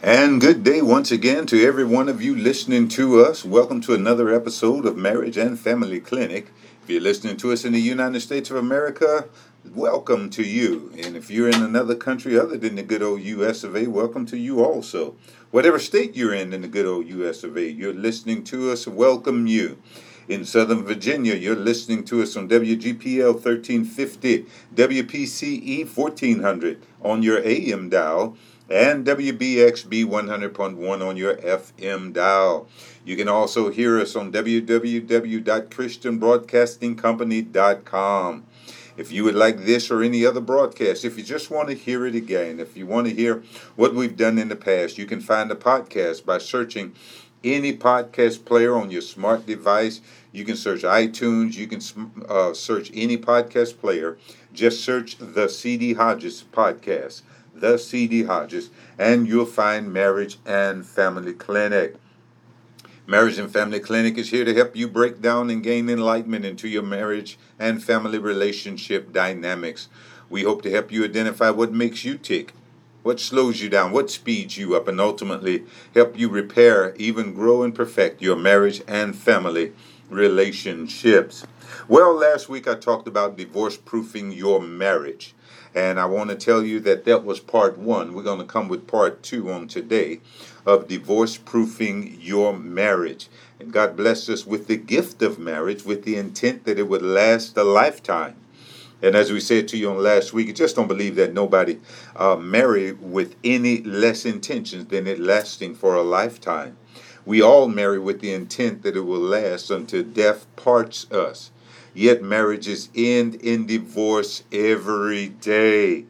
And good day once again to every one of you listening to us. Welcome to another episode of Marriage and Family Clinic. If you're listening to us in the United States of America, welcome to you. And if you're in another country other than the good old U.S. of A., welcome to you also. Whatever state you're in the good old U.S. of A., you're listening to us, welcome you. In Southern Virginia, you're listening to us on WGPL 1350, WPCE 1400 on your AM dial, and WBXB 100.1 on your FM dial. You can also hear us on www.christianbroadcastingcompany.com. If you would like this or any other broadcast, if you just want to hear it again, if you want to hear what we've done in the past, you can find the podcast by searching any podcast player on your smart device. You can search iTunes. You can search any podcast player. Just search the C.D. Hodges podcast. The C.D. Hodges, and you'll find Marriage and Family Clinic. Marriage and Family Clinic is here to help you break down and gain enlightenment into your marriage and family relationship dynamics. We hope to help you identify what makes you tick, what slows you down, what speeds you up, and ultimately help you repair, even grow, and perfect your marriage and family relationships. Well, last week I talked about divorce-proofing your marriage. And I want to tell you that that was part one. We're going to come with part two on today of divorce-proofing your marriage. And God blessed us with the gift of marriage with the intent that it would last a lifetime. And as we said to you on last week, I just don't believe that nobody marry with any less intentions than it lasting for a lifetime. We all marry with the intent that it will last until death parts us. Yet marriages end in divorce every day.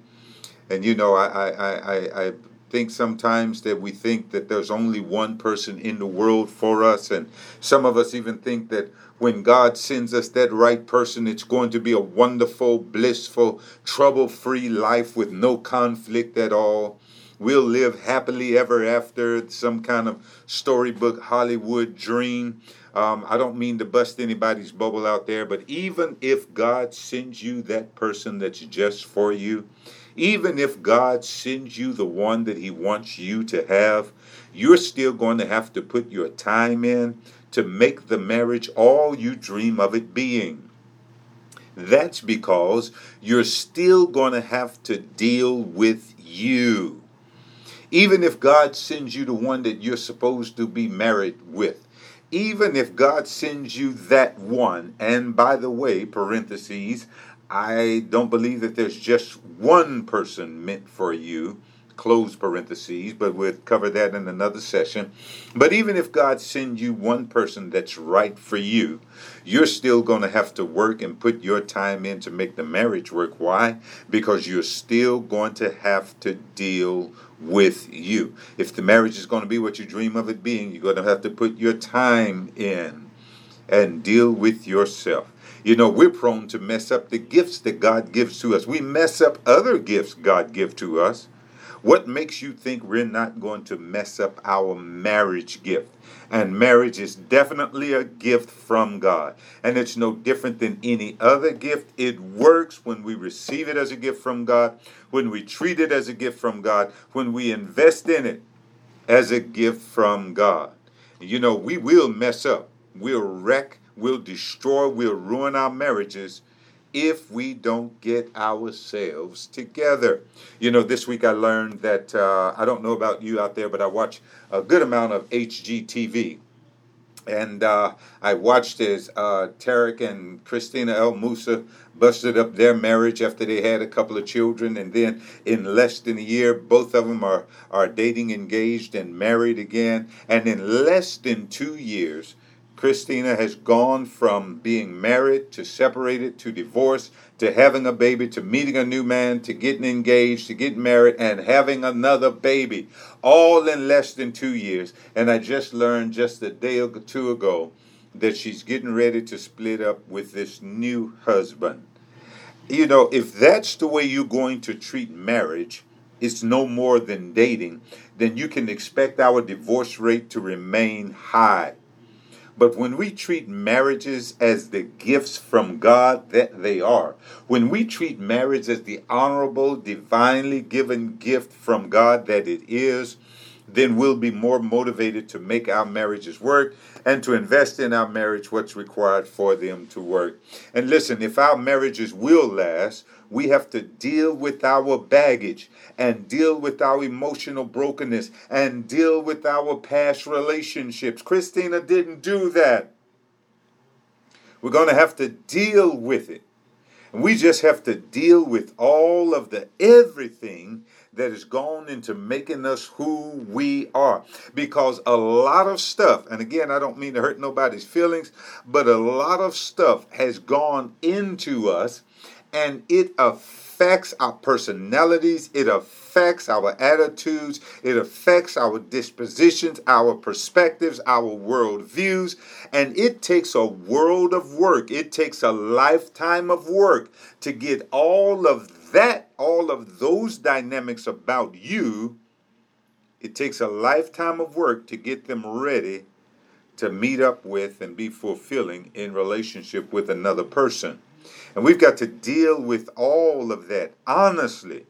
And you know, I think sometimes that we think that there's only one person in the world for us. And some of us even think that when God sends us that right person, it's going to be a wonderful, blissful, trouble-free life with no conflict at all. We'll live happily ever after, some kind of storybook Hollywood dream. I don't mean to bust anybody's bubble out there, but even if God sends you that person that's just for you, even if God sends you the one that he wants you to have, you're still going to have to put your time in to make the marriage all you dream of it being. That's because you're still going to have to deal with you. Even if God sends you the one that you're supposed to be married with, even if God sends you that one, and by the way, parentheses, I don't believe that there's just one person meant for you, close parentheses, but we'll cover that in another session. But even if God sends you one person that's right for you, you're still going to have to work and put your time in to make the marriage work. Why? Because you're still going to have to deal with you. If the marriage is going to be what you dream of it being, you're going to have to put your time in and deal with yourself. You know, we're prone to mess up the gifts that God gives to us. We mess up other gifts God gives to us. What makes you think we're not going to mess up our marriage gift? And marriage is definitely a gift from God. And it's no different than any other gift. It works when we receive it as a gift from God, when we treat it as a gift from God, when we invest in it as a gift from God. You know, we will mess up. We'll wreck, we'll destroy, we'll ruin our marriages if we don't get ourselves together. You know, this week I learned that, I don't know about you out there, but I watch a good amount of HGTV. And I watched as Tarek and Christina El Moussa busted up their marriage after they had a couple of children. And then in less than a year, both of them are dating, engaged, and married again. And in less than 2 years, Christina has gone from being married to separated to divorce to having a baby to meeting a new man to getting engaged to getting married and having another baby, all in less than 2 years. And I just learned just a day or two ago that she's getting ready to split up with this new husband. You know, if that's the way you're going to treat marriage, it's no more than dating, then you can expect our divorce rate to remain high. But when we treat marriages as the gifts from God that they are, when we treat marriage as the honorable, divinely given gift from God that it is, then we'll be more motivated to make our marriages work and to invest in our marriage what's required for them to work. And listen, if our marriages will last, we have to deal with our baggage and deal with our emotional brokenness and deal with our past relationships. Christina didn't do that. We're going to have to deal with it. And we just have to deal with all of the everything that has gone into making us who we are. Because a lot of stuff, and again, I don't mean to hurt nobody's feelings, but a lot of stuff has gone into us, and it affects our personalities, it affects our attitudes, it affects our dispositions, our perspectives, our worldviews, and it takes a world of work. It takes a lifetime of work to get all of that, all of those dynamics about you. It takes a lifetime of work to get them ready to meet up with and be fulfilling in relationship with another person. And we've got to deal with all of that honestly.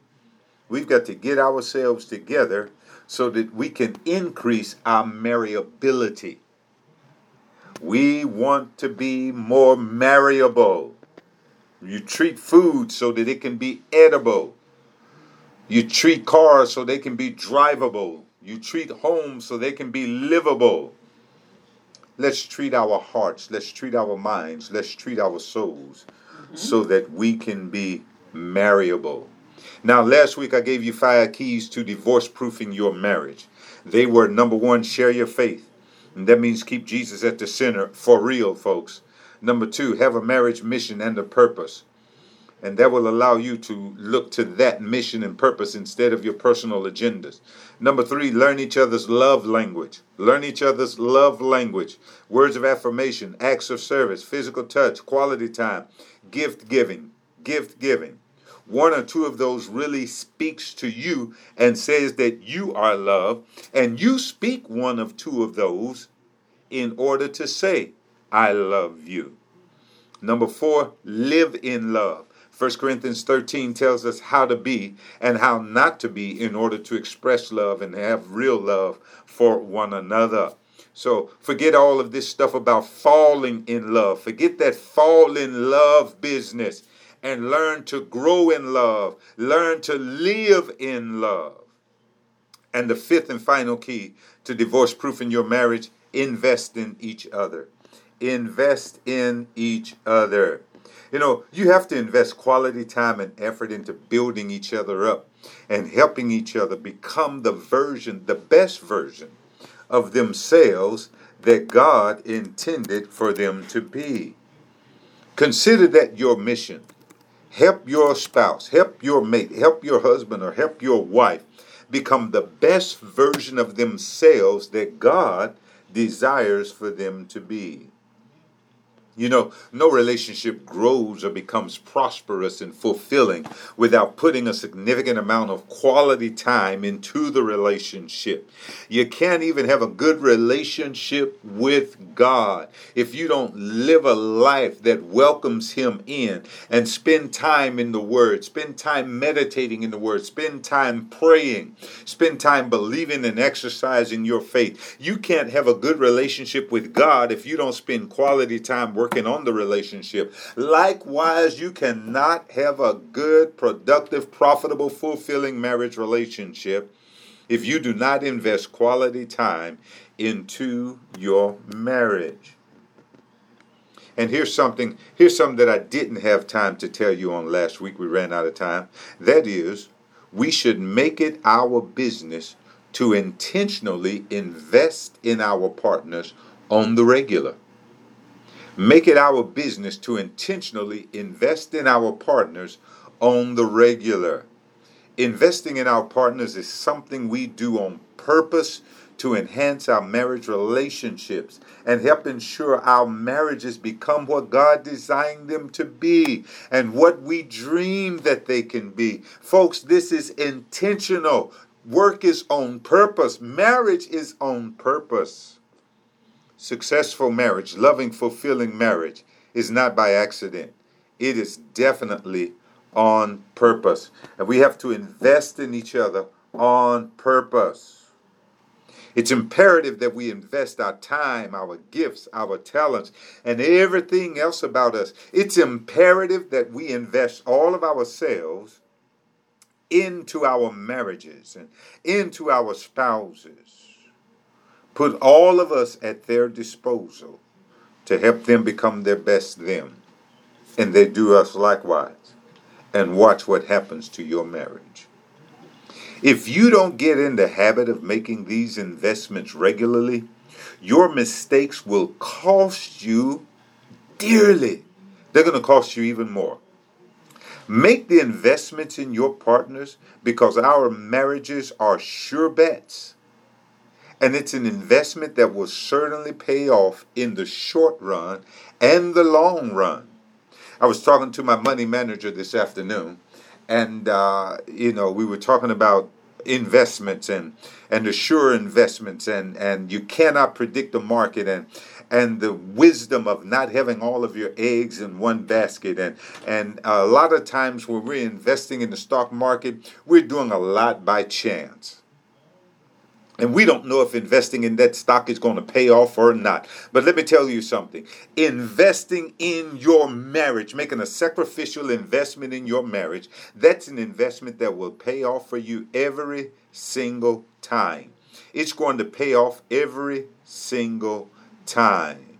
We've got to get ourselves together so that we can increase our marriability. We want to be more marriable. You treat food so that it can be edible. You treat cars so they can be drivable. You treat homes so they can be livable. Let's treat our hearts, let's treat our minds, let's treat our souls so that we can be marriable. Now, last week I gave you 5 keys to divorce-proofing your marriage. They were, number one, share your faith. And that means keep Jesus at the center, for real, folks. Number two, have a marriage mission and a purpose. And that will allow you to look to that mission and purpose instead of your personal agendas. Number three, learn each other's love language. Learn each other's love language. Words of affirmation, acts of service, physical touch, quality time, gift giving. One or two of those really speaks to you and says that you are loved. And you speak one of two of those in order to say, I love you. Number four, live in love. 1 Corinthians 13 tells us how to be and how not to be in order to express love and have real love for one another. So forget all of this stuff about falling in love. Forget that fall in love business and learn to grow in love. Learn to live in love. And the fifth and final key to divorce-proofing your marriage, invest in each other. Invest in each other. You know, you have to invest quality time and effort into building each other up and helping each other become the best version of themselves that God intended for them to be. Consider that your mission. Help your spouse, help your mate, help your husband, or help your wife become the best version of themselves that God desires for them to be. You know, no relationship grows or becomes prosperous and fulfilling without putting a significant amount of quality time into the relationship. You can't even have a good relationship with God if you don't live a life that welcomes Him in and spend time in the Word, spend time meditating in the Word, spend time praying, spend time believing and exercising your faith. You can't have a good relationship with God if you don't spend quality time working on the relationship. Likewise, you cannot have a good, productive, profitable, fulfilling marriage relationship if you do not invest quality time into your marriage. And here's something that I didn't have time to tell you on last week. We ran out of time. That is, we should make it our business to intentionally invest in our partners on the regular. Make it our business to intentionally invest in our partners on the regular. Investing in our partners is something we do on purpose to enhance our marriage relationships and help ensure our marriages become what God designed them to be and what we dream that they can be. Folks, this is intentional. Work is on purpose. Marriage is on purpose. Successful marriage, loving, fulfilling marriage is not by accident. It is definitely on purpose. And we have to invest in each other on purpose. It's imperative that we invest our time, our gifts, our talents, and everything else about us. It's imperative that we invest all of ourselves into our marriages and into our spouses. Put all of us at their disposal to help them become their best them. And they do us likewise. And watch what happens to your marriage. If you don't get in the habit of making these investments regularly, your mistakes will cost you dearly. They're going to cost you even more. Make the investments in your partners, because our marriages are sure bets. And it's an investment that will certainly pay off in the short run and the long run. I was talking to my money manager this afternoon, and we were talking about investments and the sure investments, and you cannot predict the market, and the wisdom of not having all of your eggs in one basket, and a lot of times when we're investing in the stock market, we're doing a lot by chance. And we don't know if investing in that stock is going to pay off or not. But let me tell you something. Investing in your marriage, making a sacrificial investment in your marriage, that's an investment that will pay off for you every single time. It's going to pay off every single time.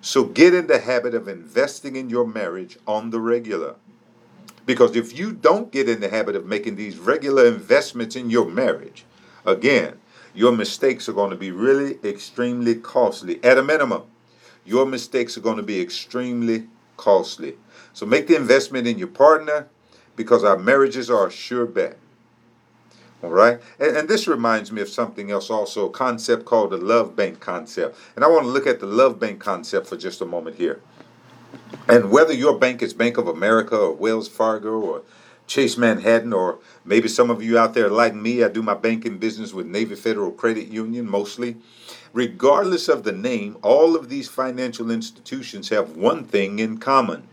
So get in the habit of investing in your marriage on the regular. Because if you don't get in the habit of making these regular investments in your marriage, again, your mistakes are going to be really extremely costly. At a minimum, your mistakes are going to be extremely costly. So make the investment in your partner, because our marriages are a sure bet. All right? And this reminds me of something else also, a concept called the love bank concept. And I want to look at the love bank concept for just a moment here. And whether your bank is Bank of America or Wells Fargo or Chase Manhattan, or maybe some of you out there like me, I do my banking business with Navy Federal Credit Union mostly. Regardless of the name, all of these financial institutions have one thing in common.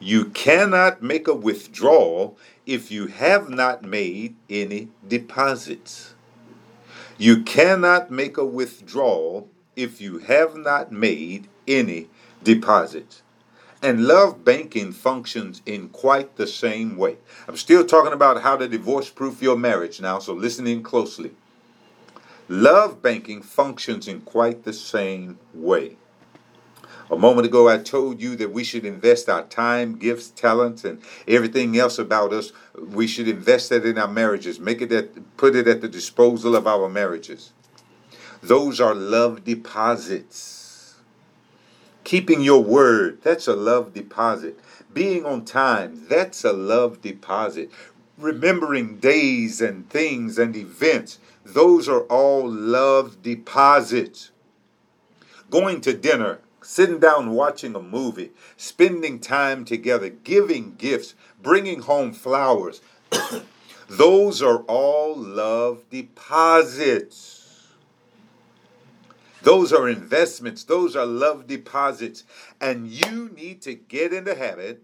You cannot make a withdrawal if you have not made any deposits. You cannot make a withdrawal if you have not made any deposits. And love banking functions in quite the same way. I'm still talking about how to divorce-proof your marriage now, so listen in closely. Love banking functions in quite the same way. A moment ago, I told you that we should invest our time, gifts, talents, and everything else about us. We should invest that in our marriages, put it at the disposal of our marriages. Those are love deposits. Keeping your word, that's a love deposit. Being on time, that's a love deposit. Remembering days and things and events, those are all love deposits. Going to dinner, sitting down watching a movie, spending time together, giving gifts, bringing home flowers, those are all love deposits. Those are investments. Those are love deposits. And you need to get in the habit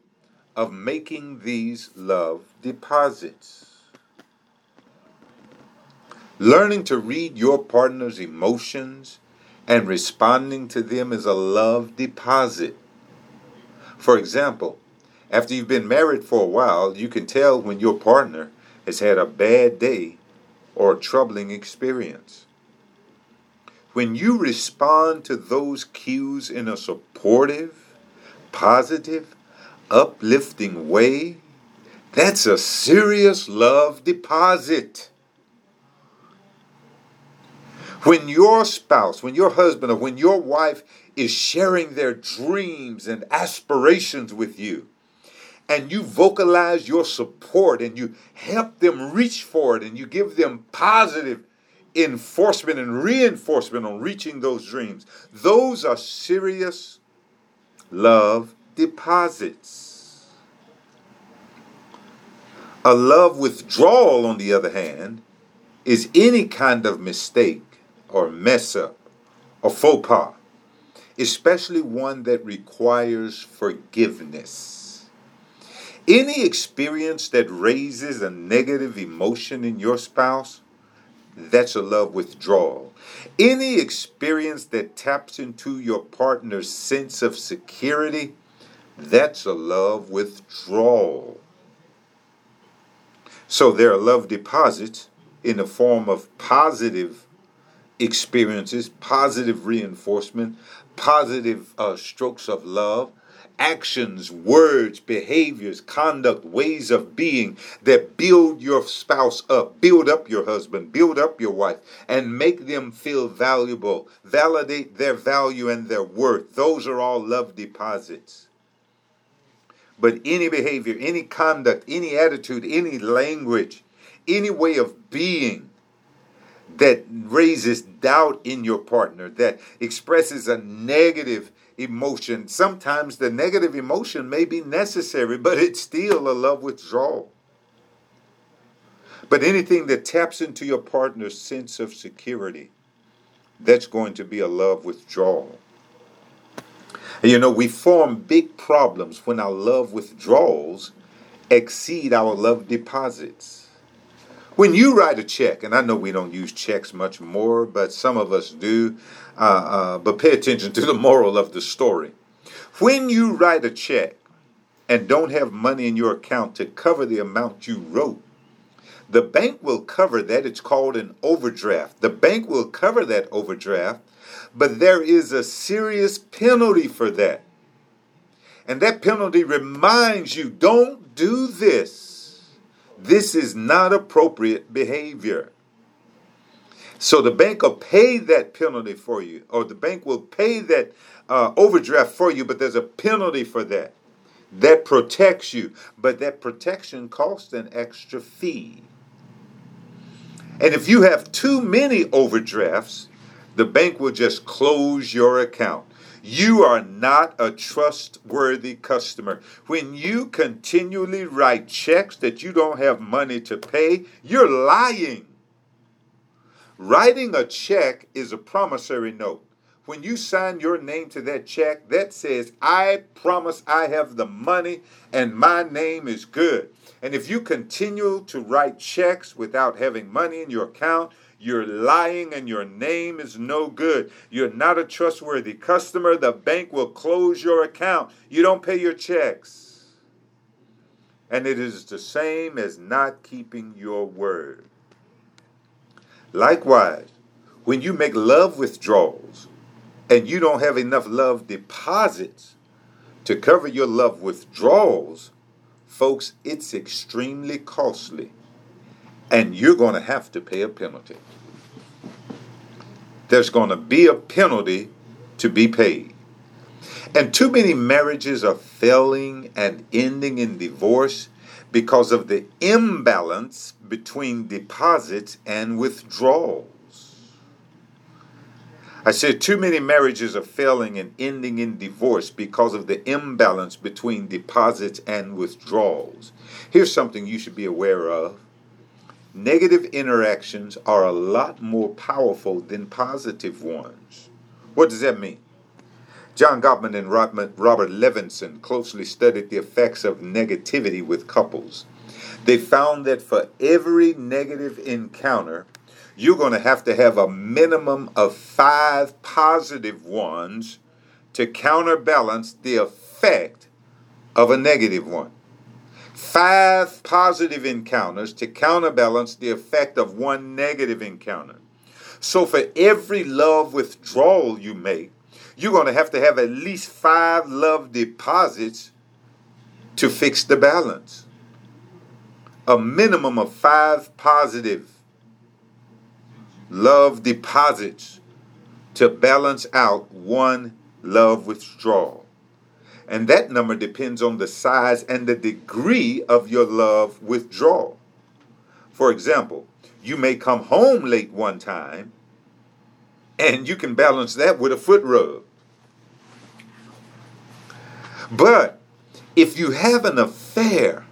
of making these love deposits. Learning to read your partner's emotions and responding to them is a love deposit. For example, after you've been married for a while, you can tell when your partner has had a bad day or a troubling experience. When you respond to those cues in a supportive, positive, uplifting way, that's a serious love deposit. When your spouse, when your husband, or when your wife is sharing their dreams and aspirations with you, and you vocalize your support and you help them reach for it and you give them positive enforcement and reinforcement on reaching those dreams, those are serious love deposits. A love withdrawal, on the other hand, is any kind of mistake or mess up or faux pas, especially one that requires forgiveness. Any experience that raises a negative emotion in your spouse, That's a love withdrawal. Any experience that taps into your partner's sense of security, that's a love withdrawal. So there are love deposits in the form of positive experiences, positive reinforcement, positive strokes of love, actions, words, behaviors, conduct, ways of being that build your spouse up, build up your husband, build up your wife, and make them feel valuable, validate their value and their worth. Those are all love deposits. But any behavior, any conduct, any attitude, any language, any way of being that raises doubt in your partner, that expresses a negative emotion. Sometimes the negative emotion may be necessary, but it's still a love withdrawal. But anything that taps into your partner's sense of security, that's going to be a love withdrawal. And you know, we form big problems when our love withdrawals exceed our love deposits. When you write a check, and I know we don't use checks much more, but some of us do, but pay attention to the moral of the story. When you write a check and don't have money in your account to cover the amount you wrote, the bank will cover that. It's called an overdraft. The bank will cover that overdraft, but there is a serious penalty for that. And that penalty reminds you, don't do this. This is not appropriate behavior. So the bank will pay that penalty for you, or the bank will pay that overdraft for you, but there's a penalty for that. That protects you, but that protection costs an extra fee. And if you have too many overdrafts, the bank will just close your account. You are not a trustworthy customer. When you continually write checks that you don't have money to pay, you're lying. Writing a check is a promissory note. When you sign your name to that check, that says, I promise I have the money and my name is good. And if you continue to write checks without having money in your account, you're lying and your name is no good. You're not a trustworthy customer. The bank will close your account. You don't pay your checks. And it is the same as not keeping your word. Likewise, when you make love withdrawals and you don't have enough love deposits to cover your love withdrawals, folks, it's extremely costly. And you're going to have to pay a penalty. There's going to be a penalty to be paid. And too many marriages are failing and ending in divorce because of the imbalance between deposits and withdrawals. I said too many marriages are failing and ending in divorce because of the imbalance between deposits and withdrawals. Here's something you should be aware of. Negative interactions are a lot more powerful than positive ones. What does that mean? John Gottman and Robert Levinson closely studied the effects of negativity with couples. They found that for every negative encounter, you're going to have a minimum of 5 positive ones to counterbalance the effect of a negative one. 5 positive encounters to counterbalance the effect of 1 negative encounter. So for every love withdrawal you make, you're going to have at least 5 love deposits to fix the balance. A minimum of 5 positive love deposits to balance out 1 love withdrawal. And that number depends on the size and the degree of your love withdrawal. For example, you may come home late one time, and you can balance that with a foot rub. But if you have an affair,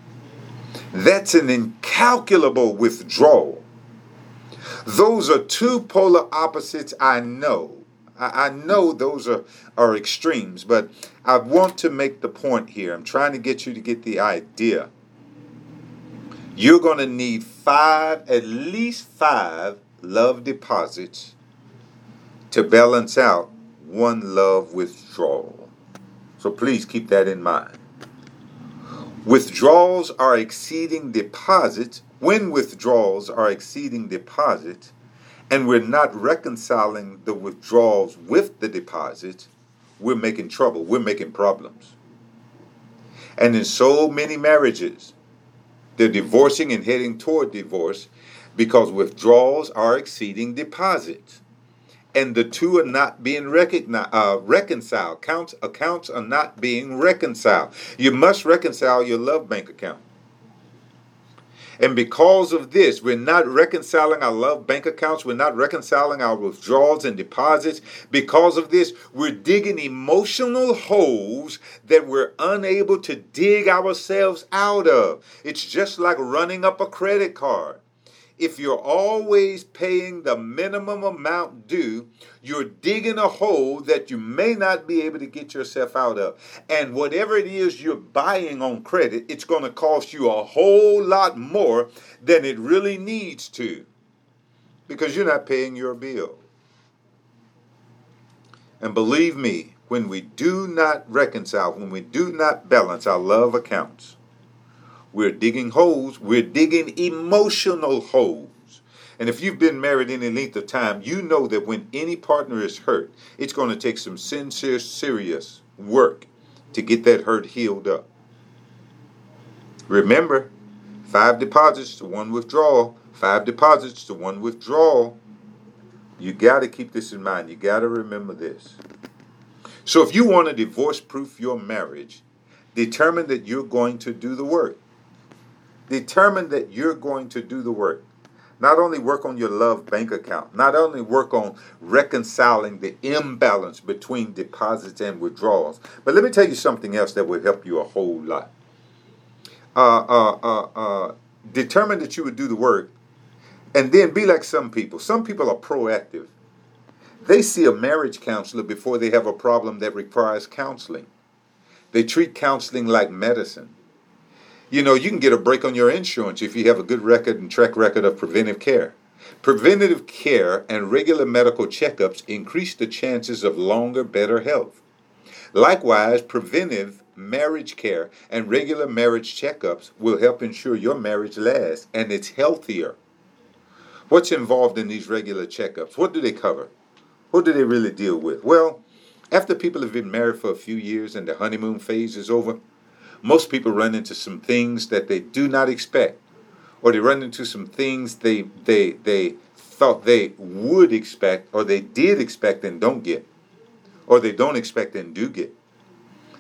that's an incalculable withdrawal. Those are 2 polar opposites I know. I know those are extremes, but I want to make the point here. I'm trying to get you to get the idea. You're going to need at least 5 love deposits to balance out one love withdrawal. So please keep that in mind. Withdrawals are exceeding deposits. When withdrawals are exceeding deposits, and we're not reconciling the withdrawals with the deposits, we're making trouble. We're making problems. And in so many marriages, they're divorcing and heading toward divorce because withdrawals are exceeding deposits. And the two are not being reconciled. Accounts are not being reconciled. You must reconcile your love bank account. And because of this, we're not reconciling our love bank accounts. We're not reconciling our withdrawals and deposits. Because of this, we're digging emotional holes that we're unable to dig ourselves out of. It's just like running up a credit card. If you're always paying the minimum amount due, you're digging a hole that you may not be able to get yourself out of. And whatever it is you're buying on credit, it's going to cost you a whole lot more than it really needs to, because you're not paying your bill. And believe me, when we do not reconcile, when we do not balance our love accounts, we're digging holes. We're digging emotional holes. And if you've been married any length of time, you know that when any partner is hurt, it's going to take some sincere, serious work to get that hurt healed up. Remember, 5 deposits to 1 withdrawal. 5 deposits to 1 withdrawal. You got to keep this in mind. You got to remember this. So if you want to divorce-proof your marriage, determine that you're going to do the work. Determine that you're going to do the work. Not only work on your love bank account, not only work on reconciling the imbalance between deposits and withdrawals, but let me tell you something else that will help you a whole lot. Determine that you would do the work, and then be like some people. Some people are proactive. They see a marriage counselor before they have a problem that requires counseling. They treat counseling like medicine. You know, you can get a break on your insurance if you have a good record and track record of preventive care. Preventative care and regular medical checkups increase the chances of longer, better health. Likewise, preventive marriage care and regular marriage checkups will help ensure your marriage lasts and it's healthier. What's involved in these regular checkups? What do they cover? What do they really deal with? Well, after people have been married for a few years and the honeymoon phase is over, most people run into some things that they do not expect, or they run into some things they thought they would expect, or they did expect and don't get, or they don't expect and do get.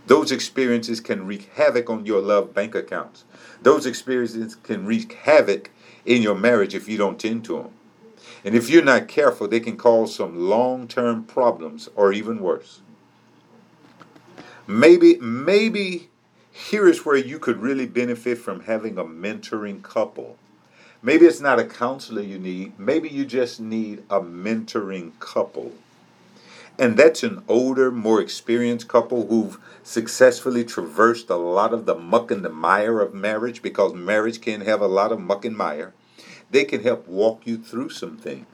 Those experiences can wreak havoc on your love bank accounts. Those experiences can wreak havoc in your marriage if you don't tend to them. And if you're not careful, they can cause some long-term problems or even worse. Maybe here is where you could really benefit from having a mentoring couple. Maybe it's not a counselor you need. Maybe you just need a mentoring couple. And that's an older, more experienced couple who've successfully traversed a lot of the muck and the mire of marriage, because marriage can have a lot of muck and mire. They can help walk you through some things,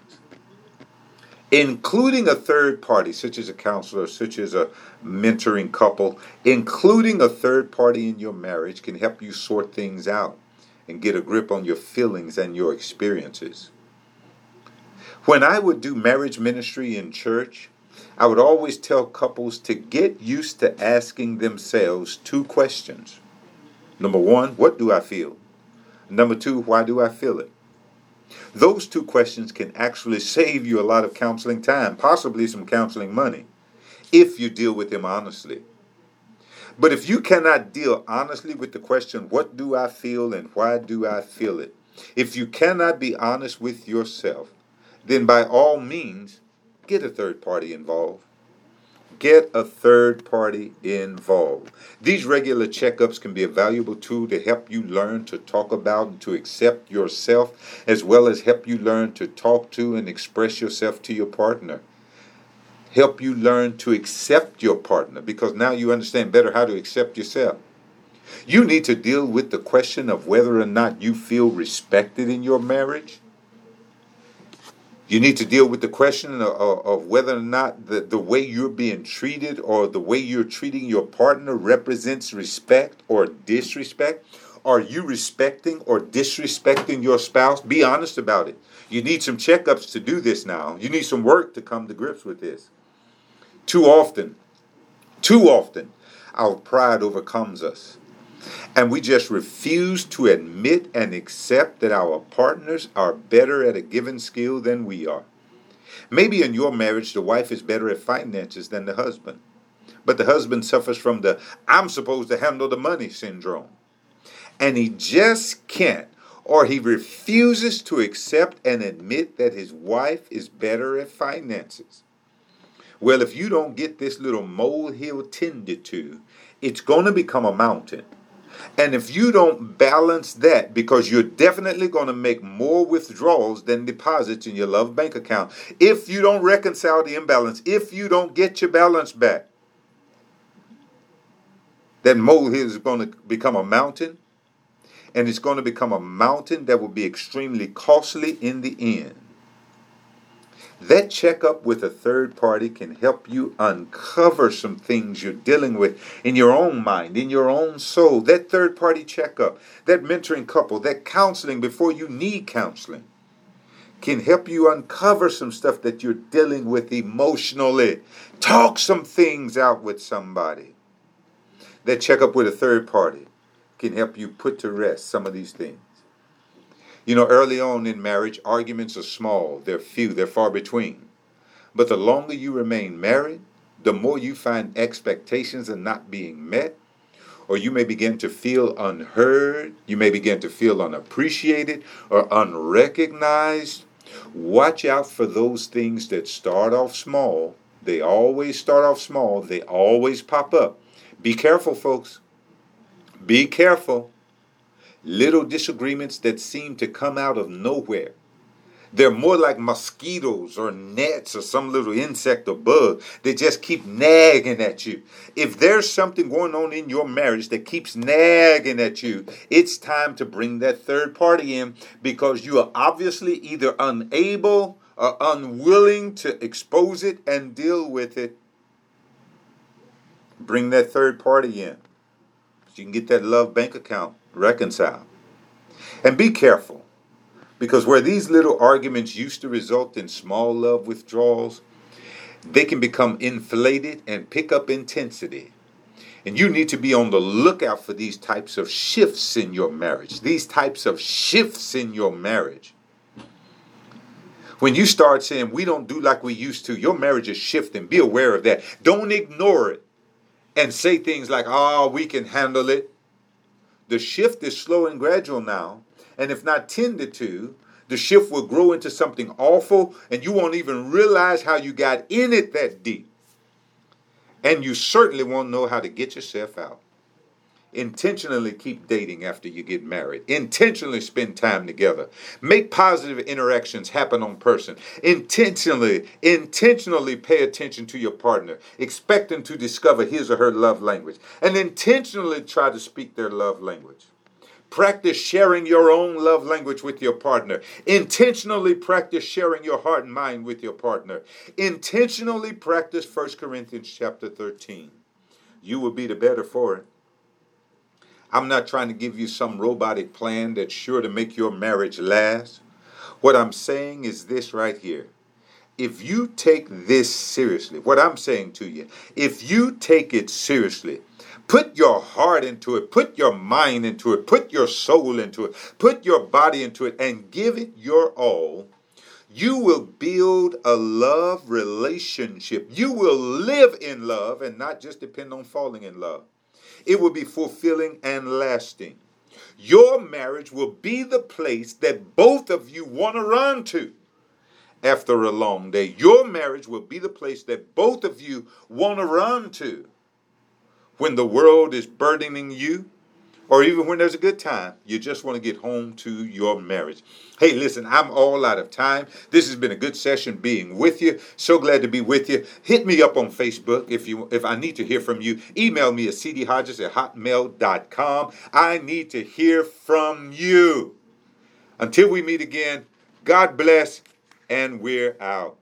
including a third party, such as a counselor, such as a mentoring couple. Including a third party in your marriage can help you sort things out and get a grip on your feelings and your experiences. When I would do marriage ministry in church, I would always tell couples to get used to asking themselves 2 questions. Number 1, what do I feel? Number 2, why do I feel it? Those 2 questions can actually save you a lot of counseling time, possibly some counseling money, if you deal with them honestly. But if you cannot deal honestly with the question, what do I feel and why do I feel it? If you cannot be honest with yourself, then by all means, get a third party involved. Get a third party involved. These regular checkups can be a valuable tool to help you learn to talk about and to accept yourself, as well as help you learn to talk to and express yourself to your partner. Help you learn to accept your partner, because now you understand better how to accept yourself. You need to deal with the question of whether or not you feel respected in your marriage. You need to deal with the question of whether or not the way you're being treated or the way you're treating your partner represents respect or disrespect. Are you respecting or disrespecting your spouse? Be honest about it. You need some checkups to do this now. You need some work to come to grips with this. Too often, our pride overcomes us. And we just refuse to admit and accept that our partners are better at a given skill than we are. Maybe in your marriage, the wife is better at finances than the husband. But the husband suffers from the "I'm supposed to handle the money" syndrome. And he just can't, or he refuses to accept and admit that his wife is better at finances. Well, if you don't get this little molehill tended to, it's going to become a mountain. And if you don't balance that, because you're definitely going to make more withdrawals than deposits in your love bank account, if you don't reconcile the imbalance, if you don't get your balance back, that molehill is going to become a mountain, and it's going to become a mountain that will be extremely costly in the end. That checkup with a third party can help you uncover some things you're dealing with in your own mind, in your own soul. That third party checkup, that mentoring couple, that counseling before you need counseling can help you uncover some stuff that you're dealing with emotionally. Talk some things out with somebody. That checkup with a third party can help you put to rest some of these things. You know, early on in marriage, arguments are small, they're few, they're far between. But the longer you remain married, the more you find expectations are not being met, or you may begin to feel unheard, you may begin to feel unappreciated or unrecognized. Watch out for those things that start off small. They always start off small, they always pop up. Be careful, folks. Be careful. Little disagreements that seem to come out of nowhere. They're more like mosquitoes or gnats or some little insect or bug. They just keep nagging at you. If there's something going on in your marriage that keeps nagging at you, it's time to bring that third party in, because you are obviously either unable or unwilling to expose it and deal with it. Bring that third party in. You can get that love bank account reconciled. And be careful, because where these little arguments used to result in small love withdrawals, they can become inflated and pick up intensity. And you need to be on the lookout for these types of shifts in your marriage. When you start saying, "We don't do like we used to," your marriage is shifting. Be aware of that. Don't ignore it and say things like, "Oh, we can handle it." The shift is slow and gradual now, and if not tended to, the shift will grow into something awful, and you won't even realize how you got in it that deep. And you certainly won't know how to get yourself out. Intentionally keep dating after you get married. Intentionally spend time together. Make positive interactions happen on person. Intentionally pay attention to your partner. Expect them to discover his or her love language. And intentionally try to speak their love language. Practice sharing your own love language with your partner. Intentionally practice sharing your heart and mind with your partner. Intentionally practice 1 Corinthians chapter 13. You will be the better for it. I'm not trying to give you some robotic plan that's sure to make your marriage last. What I'm saying is this right here. If you take this seriously, what I'm saying to you, if you take it seriously, put your heart into it, put your mind into it, put your soul into it, put your body into it, and give it your all, you will build a love relationship. You will live in love and not just depend on falling in love. It will be fulfilling and lasting. Your marriage will be the place that both of you want to run to after a long day. Your marriage will be the place that both of you want to run to when the world is burdening you, or even when there's a good time. You just want to get home to your marriage. Hey, listen, I'm all out of time. This has been a good session being with you. So glad to be with you. Hit me up on Facebook if I need to hear from you. Email me at cdhodges@hotmail.com. I need to hear from you. Until we meet again, God bless. and we're out.